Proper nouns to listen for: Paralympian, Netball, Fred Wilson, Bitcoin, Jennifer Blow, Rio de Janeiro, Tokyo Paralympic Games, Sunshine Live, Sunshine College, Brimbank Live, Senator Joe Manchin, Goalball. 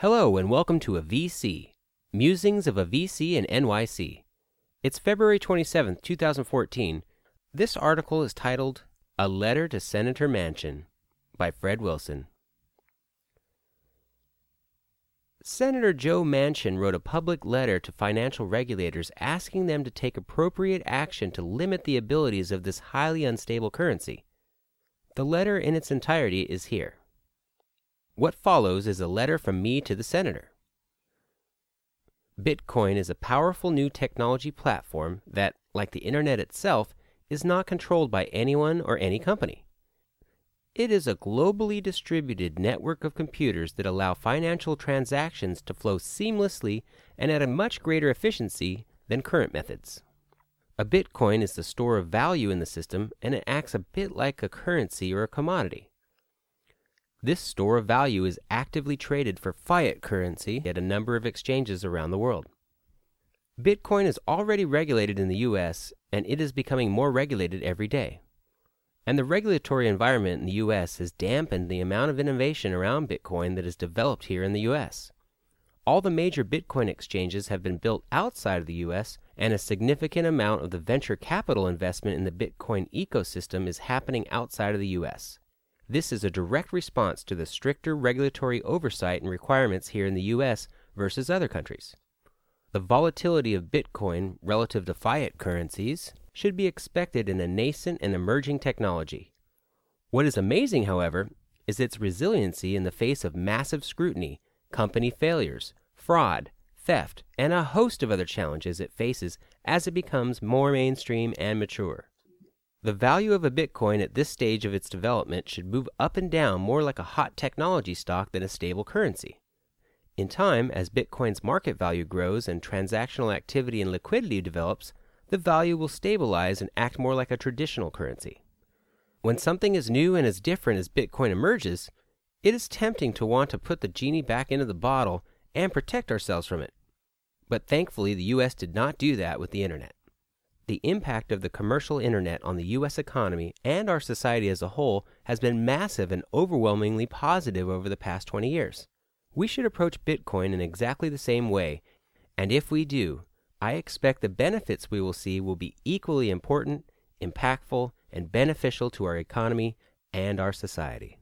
Hello and welcome to a VC, Musings of a VC in NYC. It's February 27, 2014. This article is titled, A Letter to Senator Manchin, by Fred Wilson. Senator Joe Manchin wrote a public letter to financial regulators asking them to take appropriate action to limit the abilities of this highly unstable currency. The letter in its entirety is here. What follows is a letter from me to the senator. Bitcoin is a powerful new technology platform that, like the internet itself, is not controlled by anyone or any company. It is a globally distributed network of computers that allow financial transactions to flow seamlessly and at a much greater efficiency than current methods. A Bitcoin is the store of value in the system, and it acts a bit like a currency or a commodity. This store of value is actively traded for fiat currency at a number of exchanges around the world. Bitcoin is already regulated in the U.S., and it is becoming more regulated every day. And the regulatory environment in the U.S. has dampened the amount of innovation around Bitcoin that is developed here in the U.S. All the major Bitcoin exchanges have been built outside of the U.S., and a significant amount of the venture capital investment in the Bitcoin ecosystem is happening outside of the U.S. This is a direct response to the stricter regulatory oversight and requirements here in the U.S. versus other countries. The volatility of Bitcoin relative to fiat currencies should be expected in a nascent and emerging technology. What is amazing, however, is its resiliency in the face of massive scrutiny, company failures, fraud, theft, and a host of other challenges it faces as it becomes more mainstream and mature. The value of a Bitcoin at this stage of its development should move up and down more like a hot technology stock than a stable currency. In time, as Bitcoin's market value grows and transactional activity and liquidity develops, the value will stabilize and act more like a traditional currency. When something as new and as different as Bitcoin emerges, it is tempting to want to put the genie back into the bottle and protect ourselves from it. But thankfully, the U.S. did not do that with the internet. The impact of the commercial internet on the U.S. economy and our society as a whole has been massive and overwhelmingly positive over the past 20 years. We should approach Bitcoin in exactly the same way, and if we do, I expect the benefits we will see will be equally important, impactful, and beneficial to our economy and our society.